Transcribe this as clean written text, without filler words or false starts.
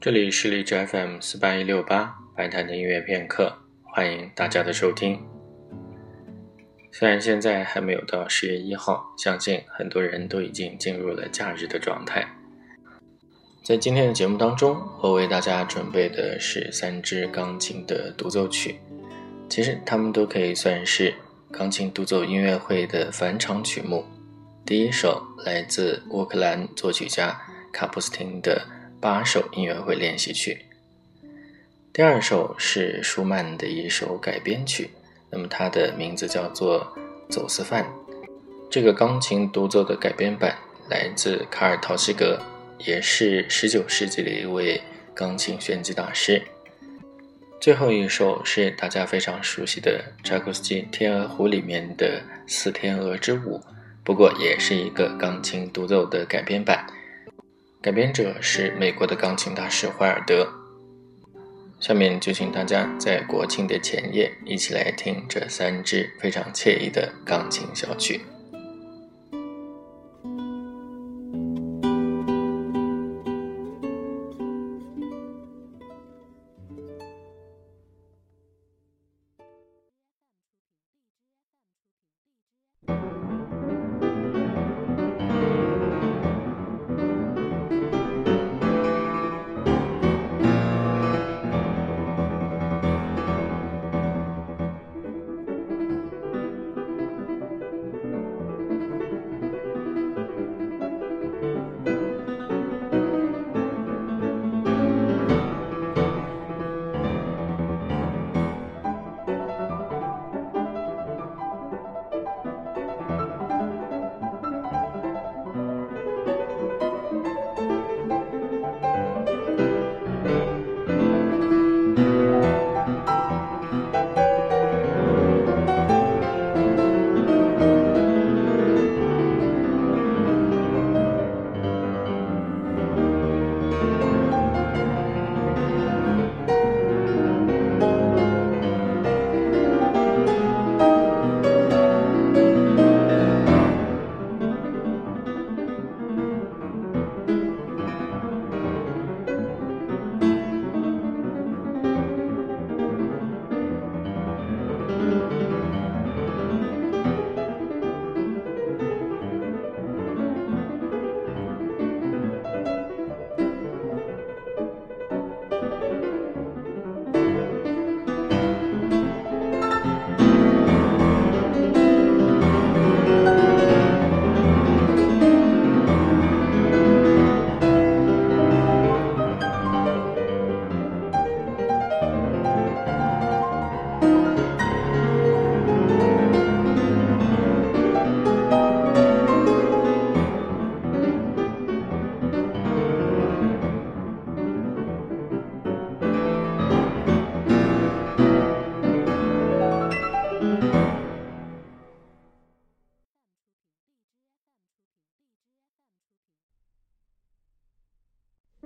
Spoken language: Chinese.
这里是荔枝 FM48168 白谈的音乐片刻，欢迎大家的收听。虽然现在还没有到10月1号，相信很多人都已经进入了假日的状态。在今天的节目当中，我为大家准备的是3支钢琴的独奏曲，其实它们都可以算是钢琴独奏音乐会的返场曲目。第一首来自乌克兰作曲家卡普斯汀的8首音乐会练习曲，第二首是舒曼的一首改编曲，那么它的名字叫做走私犯。这个钢琴独奏的改编版来自卡尔陶希格，也是19世纪的一位钢琴炫技大师。最后一首是大家非常熟悉的柴可夫斯基天鹅湖里面的四天鹅之舞，不过也是一个钢琴独奏的改编版，改编者是美国的钢琴大师怀尔德。下面就请大家在国庆的前夜一起来听这3支非常惬意的钢琴小曲。